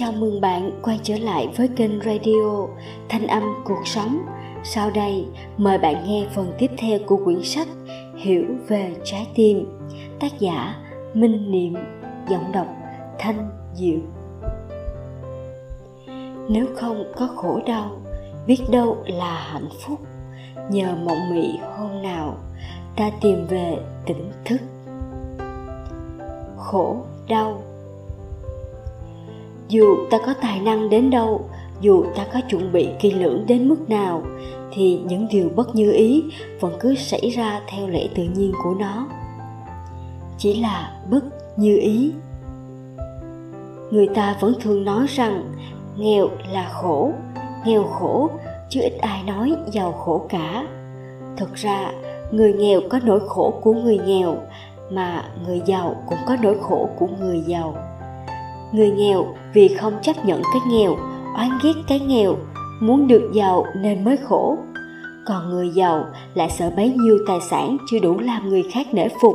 Chào mừng bạn quay trở lại với kênh radio Thanh Âm Cuộc Sống. Sau đây, mời bạn nghe phần tiếp theo của quyển sách Hiểu Về Trái Tim. Tác giả Minh Niệm, giọng đọc Thanh Dịu. Nếu không có khổ đau, biết đâu là hạnh phúc. Nhờ mộng mị hôm nào, ta tìm về tỉnh thức. Khổ đau. Dù ta có tài năng đến đâu, dù ta có chuẩn bị kỹ lưỡng đến mức nào, thì những điều bất như ý vẫn cứ xảy ra theo lẽ tự nhiên của nó. Chỉ là bất như ý. Người ta vẫn thường nói rằng nghèo là khổ, nghèo khổ, chứ ít ai nói giàu khổ cả. Thực ra, người nghèo có nỗi khổ của người nghèo, mà người giàu cũng có nỗi khổ của người giàu. Người nghèo vì không chấp nhận cái nghèo, oán ghét cái nghèo, muốn được giàu nên mới khổ. Còn người giàu lại sợ bấy nhiêu tài sản chưa đủ làm người khác nể phục,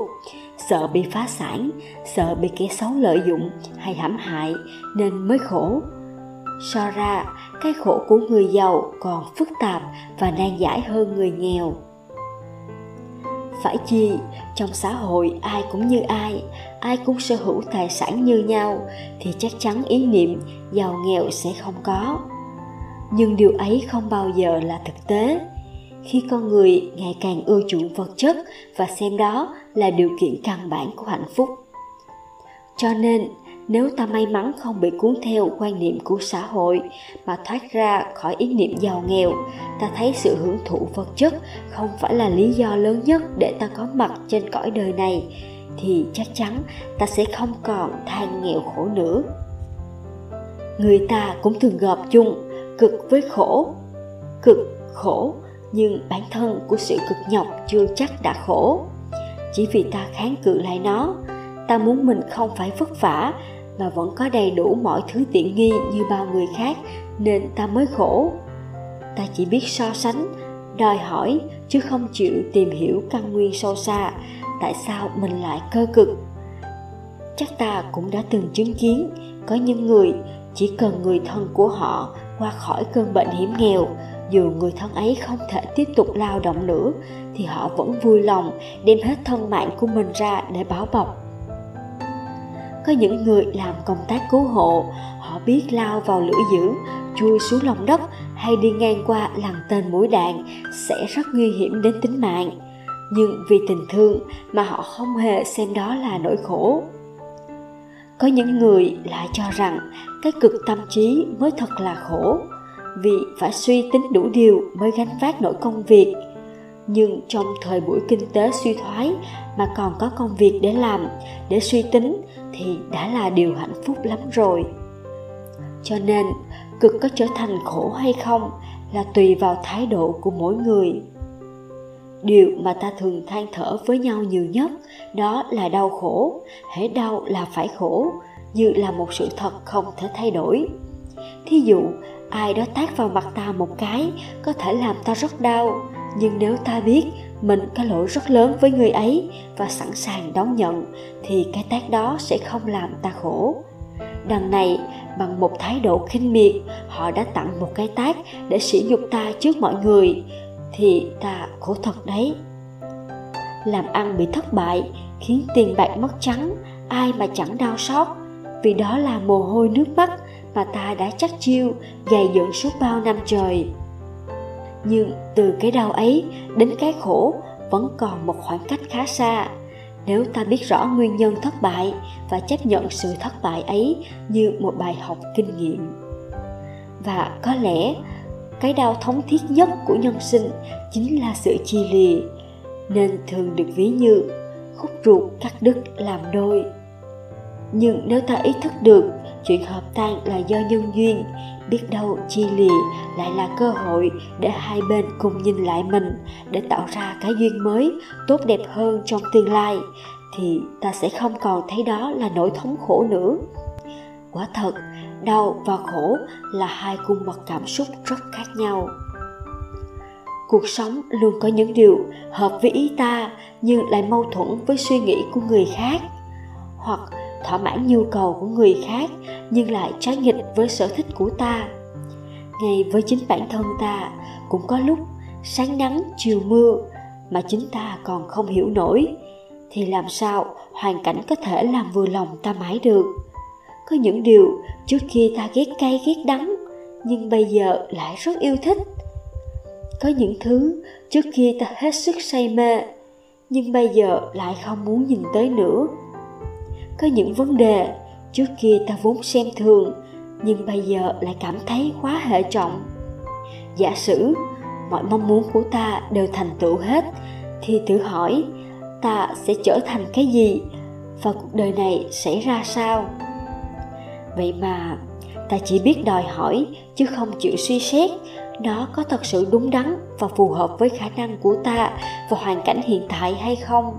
sợ bị phá sản, sợ bị kẻ xấu lợi dụng hay hãm hại nên mới khổ. So ra, cái khổ của người giàu còn phức tạp và nan giải hơn người nghèo. Phải chi, trong xã hội ai cũng như ai cũng sở hữu tài sản như nhau, thì chắc chắn ý niệm giàu nghèo sẽ không có. Nhưng điều ấy không bao giờ là thực tế. Khi con người ngày càng ưa chuộng vật chất và xem đó là điều kiện căn bản của hạnh phúc. Cho nên, nếu ta may mắn không bị cuốn theo quan niệm của xã hội mà thoát ra khỏi ý niệm giàu nghèo, ta thấy sự hưởng thụ vật chất không phải là lý do lớn nhất để ta có mặt trên cõi đời này, thì chắc chắn ta sẽ không còn than nghèo khổ nữa. Người ta cũng thường gộp chung cực với khổ. Cực, khổ, nhưng bản thân của sự cực nhọc chưa chắc đã khổ. Chỉ vì ta kháng cự lại nó, ta muốn mình không phải vất vả mà vẫn có đầy đủ mọi thứ tiện nghi như bao người khác nên ta mới khổ. Ta chỉ biết so sánh, đòi hỏi chứ không chịu tìm hiểu căn nguyên sâu xa tại sao mình lại cơ cực. Chắc ta cũng đã từng chứng kiến có những người chỉ cần người thân của họ qua khỏi cơn bệnh hiểm nghèo, dù người thân ấy không thể tiếp tục lao động nữa thì họ vẫn vui lòng đem hết thân mạng của mình ra để bảo bọc. Có những người làm công tác cứu hộ, họ biết lao vào lửa dữ, chui xuống lòng đất hay đi ngang qua lằn tên mũi đạn sẽ rất nguy hiểm đến tính mạng. Nhưng vì tình thương mà họ không hề xem đó là nỗi khổ. Có những người lại cho rằng cái cực tâm trí mới thật là khổ, vì phải suy tính đủ điều mới gánh vác nổi công việc. Nhưng trong thời buổi kinh tế suy thoái mà còn có công việc để làm, để suy tính thì đã là điều hạnh phúc lắm rồi. Cho nên, cực có trở thành khổ hay không là tùy vào thái độ của mỗi người. Điều mà ta thường than thở với nhau nhiều nhất đó là đau khổ, hễ đau là phải khổ, như là một sự thật không thể thay đổi. Thí dụ, ai đó tát vào mặt ta một cái có thể làm ta rất đau, nhưng nếu ta biết mình có lỗi rất lớn với người ấy và sẵn sàng đón nhận thì cái tát đó sẽ không làm ta khổ. Đằng này, bằng một thái độ khinh miệt, họ đã tặng một cái tát để sỉ nhục ta trước mọi người, thì ta khổ thật đấy. Làm ăn bị thất bại khiến tiền bạc mất trắng, ai mà chẳng đau xót, vì đó là mồ hôi nước mắt mà ta đã chắt chiêu gầy dựng suốt bao năm trời. Nhưng từ cái đau ấy đến cái khổ vẫn còn một khoảng cách khá xa. Nếu ta biết rõ nguyên nhân thất bại và chấp nhận sự thất bại ấy như một bài học kinh nghiệm. Và có lẽ cái đau thống thiết nhất của nhân sinh chính là sự chia lìa, nên thường được ví như khúc ruột cắt đứt làm đôi. Nhưng nếu ta ý thức được chuyện hợp tan là do nhân duyên, biết đâu chia lìa lại là cơ hội để hai bên cùng nhìn lại mình, để tạo ra cái duyên mới tốt đẹp hơn trong tương lai, thì ta sẽ không còn thấy đó là nỗi thống khổ nữa. Quả thật, đau và khổ là hai cung bậc cảm xúc rất khác nhau. Cuộc sống luôn có những điều hợp với ý ta nhưng lại mâu thuẫn với suy nghĩ của người khác, hoặc thỏa mãn nhu cầu của người khác nhưng lại trái nghịch với sở thích của ta. Ngay với chính bản thân ta cũng có lúc sáng nắng chiều mưa mà chính ta còn không hiểu nổi, thì làm sao hoàn cảnh có thể làm vừa lòng ta mãi được. Có những điều trước kia ta ghét cay ghét đắng nhưng bây giờ lại rất yêu thích. Có những thứ trước kia ta hết sức say mê nhưng bây giờ lại không muốn nhìn tới nữa. Có những vấn đề trước kia ta vốn xem thường nhưng bây giờ lại cảm thấy quá hệ trọng. Giả sử mọi mong muốn của ta đều thành tựu hết thì tự hỏi ta sẽ trở thành cái gì và cuộc đời này sẽ ra sao. Vậy mà ta chỉ biết đòi hỏi chứ không chịu suy xét nó có thật sự đúng đắn và phù hợp với khả năng của ta và hoàn cảnh hiện tại hay không.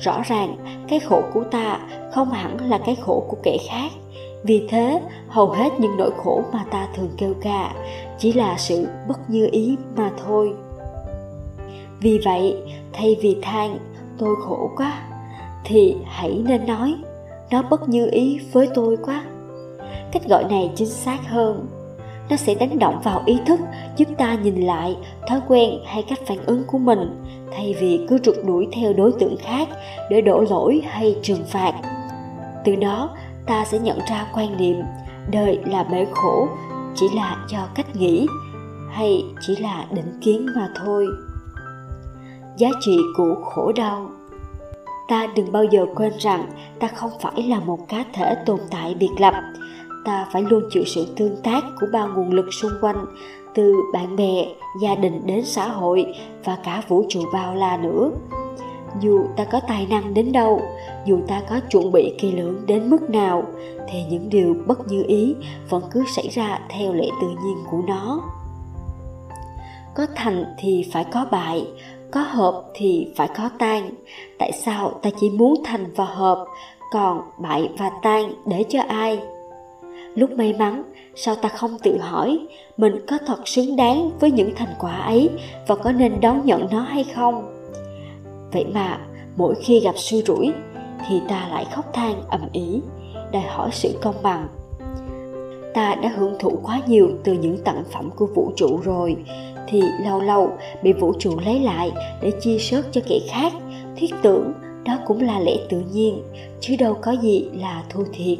Rõ ràng cái khổ của ta không hẳn là cái khổ của kẻ khác, vì thế hầu hết những nỗi khổ mà ta thường kêu ca chỉ là sự bất như ý mà thôi. Vì vậy, thay vì than tôi khổ quá thì hãy nên nói nó bất như ý với tôi quá. Cách gọi này chính xác hơn. Nó sẽ đánh động vào ý thức, giúp ta nhìn lại thói quen hay cách phản ứng của mình, thay vì cứ rượt đuổi theo đối tượng khác để đổ lỗi hay trừng phạt. Từ đó, ta sẽ nhận ra quan niệm đời là bể khổ chỉ là do cách nghĩ hay chỉ là định kiến mà thôi. Giá trị của khổ đau. Ta đừng bao giờ quên rằng ta không phải là một cá thể tồn tại biệt lập. Ta phải luôn chịu sự tương tác của bao nguồn lực xung quanh, từ bạn bè, gia đình đến xã hội và cả vũ trụ bao la nữa. Dù ta có tài năng đến đâu, dù ta có chuẩn bị kỹ lưỡng đến mức nào, thì những điều bất như ý vẫn cứ xảy ra theo lẽ tự nhiên của nó. Có thành thì phải có bại, có hợp thì phải có tan. Tại sao ta chỉ muốn thành và hợp, còn bại và tan để cho ai? Lúc may mắn, sao ta không tự hỏi mình có thật xứng đáng với những thành quả ấy và có nên đón nhận nó hay không? Vậy mà, mỗi khi gặp xui rủi, thì ta lại khóc than ầm ĩ, đòi hỏi sự công bằng. Ta đã hưởng thụ quá nhiều từ những tặng phẩm của vũ trụ rồi, thì lâu lâu bị vũ trụ lấy lại để chia sớt cho kẻ khác, thiết tưởng đó cũng là lẽ tự nhiên, chứ đâu có gì là thua thiệt.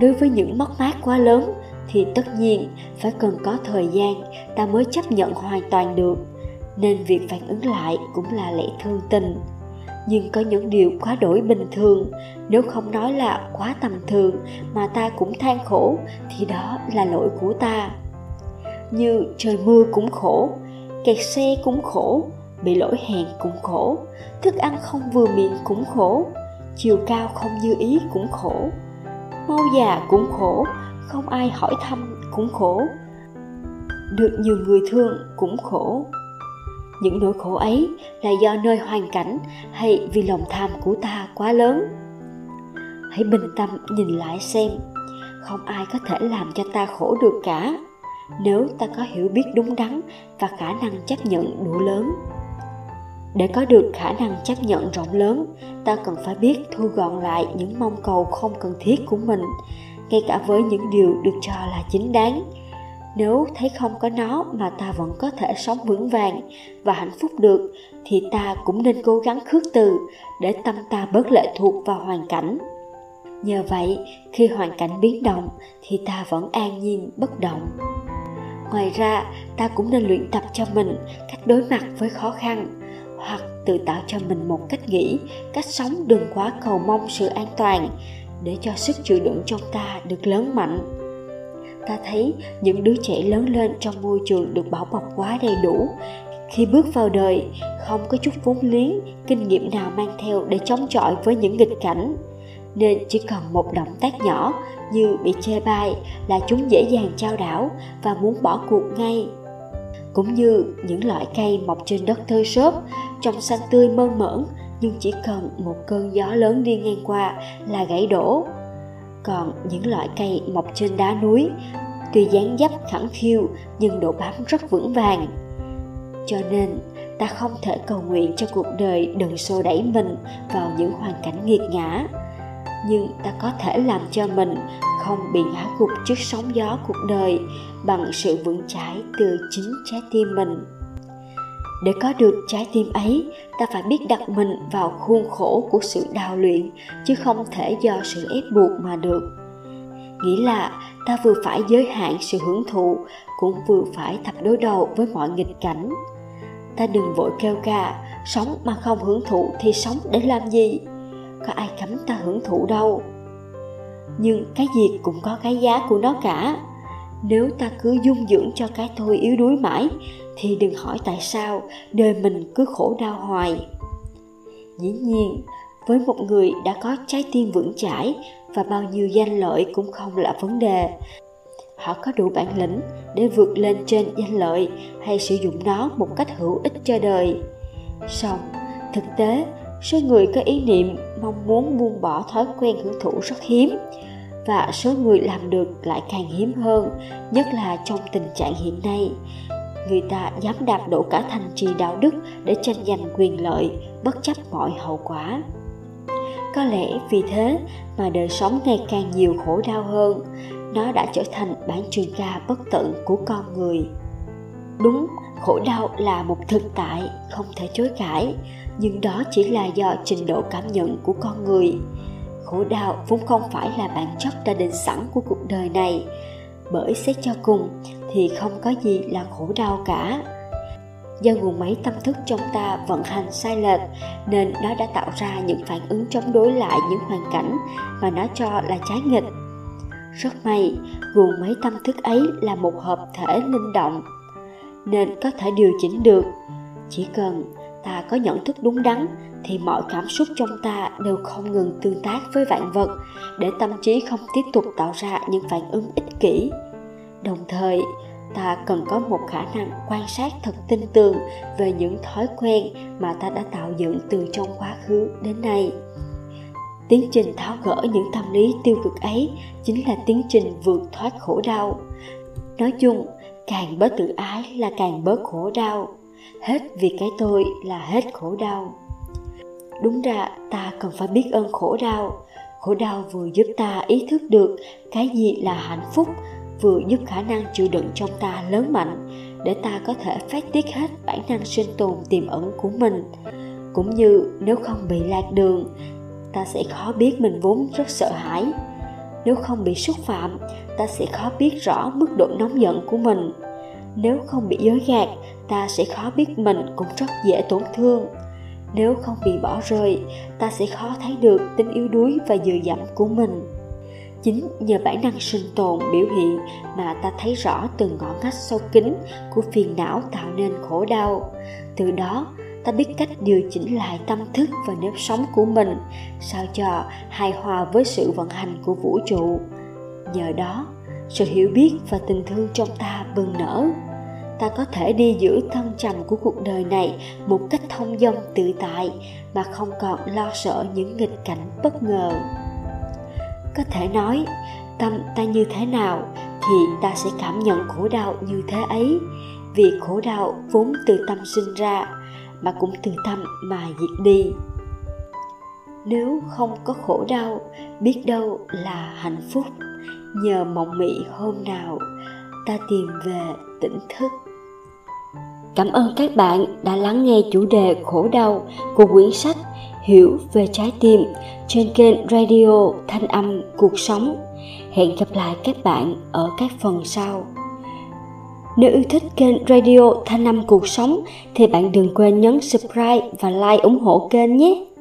Đối với những mất mát quá lớn thì tất nhiên phải cần có thời gian ta mới chấp nhận hoàn toàn được, nên việc phản ứng lại cũng là lẽ thương tình. Nhưng có những điều quá đổi bình thường, nếu không nói là quá tầm thường mà ta cũng than khổ thì đó là lỗi của ta. Như trời mưa cũng khổ, kẹt xe cũng khổ, bị lỗi hẹn cũng khổ, thức ăn không vừa miệng cũng khổ, chiều cao không như ý cũng khổ, mau già cũng khổ, không ai hỏi thăm cũng khổ, được nhiều người thương cũng khổ. Những nỗi khổ ấy là do nơi hoàn cảnh hay vì lòng tham của ta quá lớn. Hãy bình tâm nhìn lại xem, không ai có thể làm cho ta khổ được cả, nếu ta có hiểu biết đúng đắn và khả năng chấp nhận đủ lớn. Để có được khả năng chấp nhận rộng lớn, ta cần phải biết thu gọn lại những mong cầu không cần thiết của mình, ngay cả với những điều được cho là chính đáng. Nếu thấy không có nó mà ta vẫn có thể sống vững vàng và hạnh phúc được, thì ta cũng nên cố gắng khước từ để tâm ta bớt lệ thuộc vào hoàn cảnh. Nhờ vậy, khi hoàn cảnh biến động thì ta vẫn an nhiên bất động. Ngoài ra, ta cũng nên luyện tập cho mình cách đối mặt với khó khăn, hoặc tự tạo cho mình một cách nghĩ, cách sống đừng quá cầu mong sự an toàn, để cho sức chịu đựng trong ta được lớn mạnh. Ta thấy những đứa trẻ lớn lên trong môi trường được bảo bọc quá đầy đủ, khi bước vào đời không có chút vốn liếng, kinh nghiệm nào mang theo để chống chọi với những nghịch cảnh, nên chỉ cần một động tác nhỏ như bị chê bai là chúng dễ dàng chao đảo và muốn bỏ cuộc ngay. Cũng như những loại cây mọc trên đất thơi xốp, trông xanh tươi mơn mởn, nhưng chỉ cần một cơn gió lớn đi ngang qua là gãy đổ. Còn những loại cây mọc trên đá núi, tuy dáng dấp khẳng khiu nhưng độ bám rất vững vàng. Cho nên, ta không thể cầu nguyện cho cuộc đời đừng xô đẩy mình vào những hoàn cảnh nghiệt ngã. nhưng ta có thể làm cho mình không bị ngã gục trước sóng gió cuộc đời bằng sự vững chãi từ chính trái tim mình. Để có được trái tim ấy, ta phải biết đặt mình vào khuôn khổ của sự đào luyện, chứ không thể do sự ép buộc mà được. Nghĩa là ta vừa phải giới hạn sự hưởng thụ, cũng vừa phải tập đối đầu với mọi nghịch cảnh. Ta đừng vội kêu ca, sống mà không hưởng thụ thì sống để làm gì? Có ai cấm ta hưởng thụ đâu. Nhưng cái gì cũng có cái giá của nó cả. Nếu ta cứ dung dưỡng cho cái tôi yếu đuối mãi, thì đừng hỏi tại sao đời mình cứ khổ đau hoài. Dĩ nhiên, với một người đã có trái tim vững chãi và bao nhiêu danh lợi cũng không là vấn đề. Họ có đủ bản lĩnh để vượt lên trên danh lợi hay sử dụng nó một cách hữu ích cho đời. Song, thực tế, số người có ý niệm mong muốn buông bỏ thói quen hưởng thụ rất hiếm, và số người làm được lại càng hiếm hơn, nhất là trong tình trạng hiện nay. Người ta dám đạp đổ cả thành trì đạo đức để tranh giành quyền lợi, bất chấp mọi hậu quả. Có lẽ vì thế mà đời sống ngày càng nhiều khổ đau hơn. Nó đã trở thành bản trường ca bất tận của con người. Đúng, khổ đau là một thực tại, không thể chối cãi, nhưng đó chỉ là do trình độ cảm nhận của con người. Khổ đau vốn không phải là bản chất đã định sẵn của cuộc đời này, bởi xét cho cùng thì không có gì là khổ đau cả. Do nguồn máy tâm thức trong ta vận hành sai lệch, nên nó đã tạo ra những phản ứng chống đối lại những hoàn cảnh mà nó cho là trái nghịch. Rất may, nguồn máy tâm thức ấy là một hợp thể linh động, nên có thể điều chỉnh được. Chỉ cần ta có nhận thức đúng đắn, thì mọi cảm xúc trong ta đều không ngừng tương tác với vạn vật, để tâm trí không tiếp tục tạo ra những phản ứng ích kỷ. Đồng thời, ta cần có một khả năng quan sát thật tin tưởng về những thói quen mà ta đã tạo dựng từ trong quá khứ đến nay. Tiến trình tháo gỡ những tâm lý tiêu cực ấy chính là tiến trình vượt thoát khổ đau. Nói chung, càng bớt tự ái là càng bớt khổ đau. Hết vì cái tôi là hết khổ đau. Đúng ra ta cần phải biết ơn khổ đau. Khổ đau vừa giúp ta ý thức được cái gì là hạnh phúc, vừa giúp khả năng chịu đựng trong ta lớn mạnh, để ta có thể phát tiết hết bản năng sinh tồn tiềm ẩn của mình. Cũng như nếu không bị lạc đường, ta sẽ khó biết mình vốn rất sợ hãi. Nếu không bị xúc phạm, ta sẽ khó biết rõ mức độ nóng giận của mình. Nếu không bị dối gạt, ta sẽ khó biết mình cũng rất dễ tổn thương. Nếu không bị bỏ rơi, ta sẽ khó thấy được tính yếu đuối và dựa dẫm của mình. Chính nhờ bản năng sinh tồn biểu hiện mà ta thấy rõ từng ngõ ngách sâu kín của phiền não tạo nên khổ đau. Từ đó, ta biết cách điều chỉnh lại tâm thức và nếp sống của mình, sao cho hài hòa với sự vận hành của vũ trụ. Nhờ đó, sự hiểu biết và tình thương trong ta bừng nở. Ta có thể đi giữa thăng trầm của cuộc đời này một cách thông dong tự tại, mà không còn lo sợ những nghịch cảnh bất ngờ. Có thể nói, tâm ta như thế nào thì ta sẽ cảm nhận khổ đau như thế ấy, vì khổ đau vốn từ tâm sinh ra, mà cũng từ tâm mà diệt đi. Nếu không có khổ đau, biết đâu là hạnh phúc. Nhờ mộng mị hôm nào, ta tìm về tỉnh thức. Cảm ơn các bạn đã lắng nghe chủ đề khổ đau của quyển sách Hiểu Về Trái Tim trên kênh radio Thanh Âm Cuộc Sống. Hẹn gặp lại các bạn ở các phần sau. Nếu yêu thích kênh radio Thanh Âm Cuộc Sống thì bạn đừng quên nhấn subscribe và like ủng hộ kênh nhé.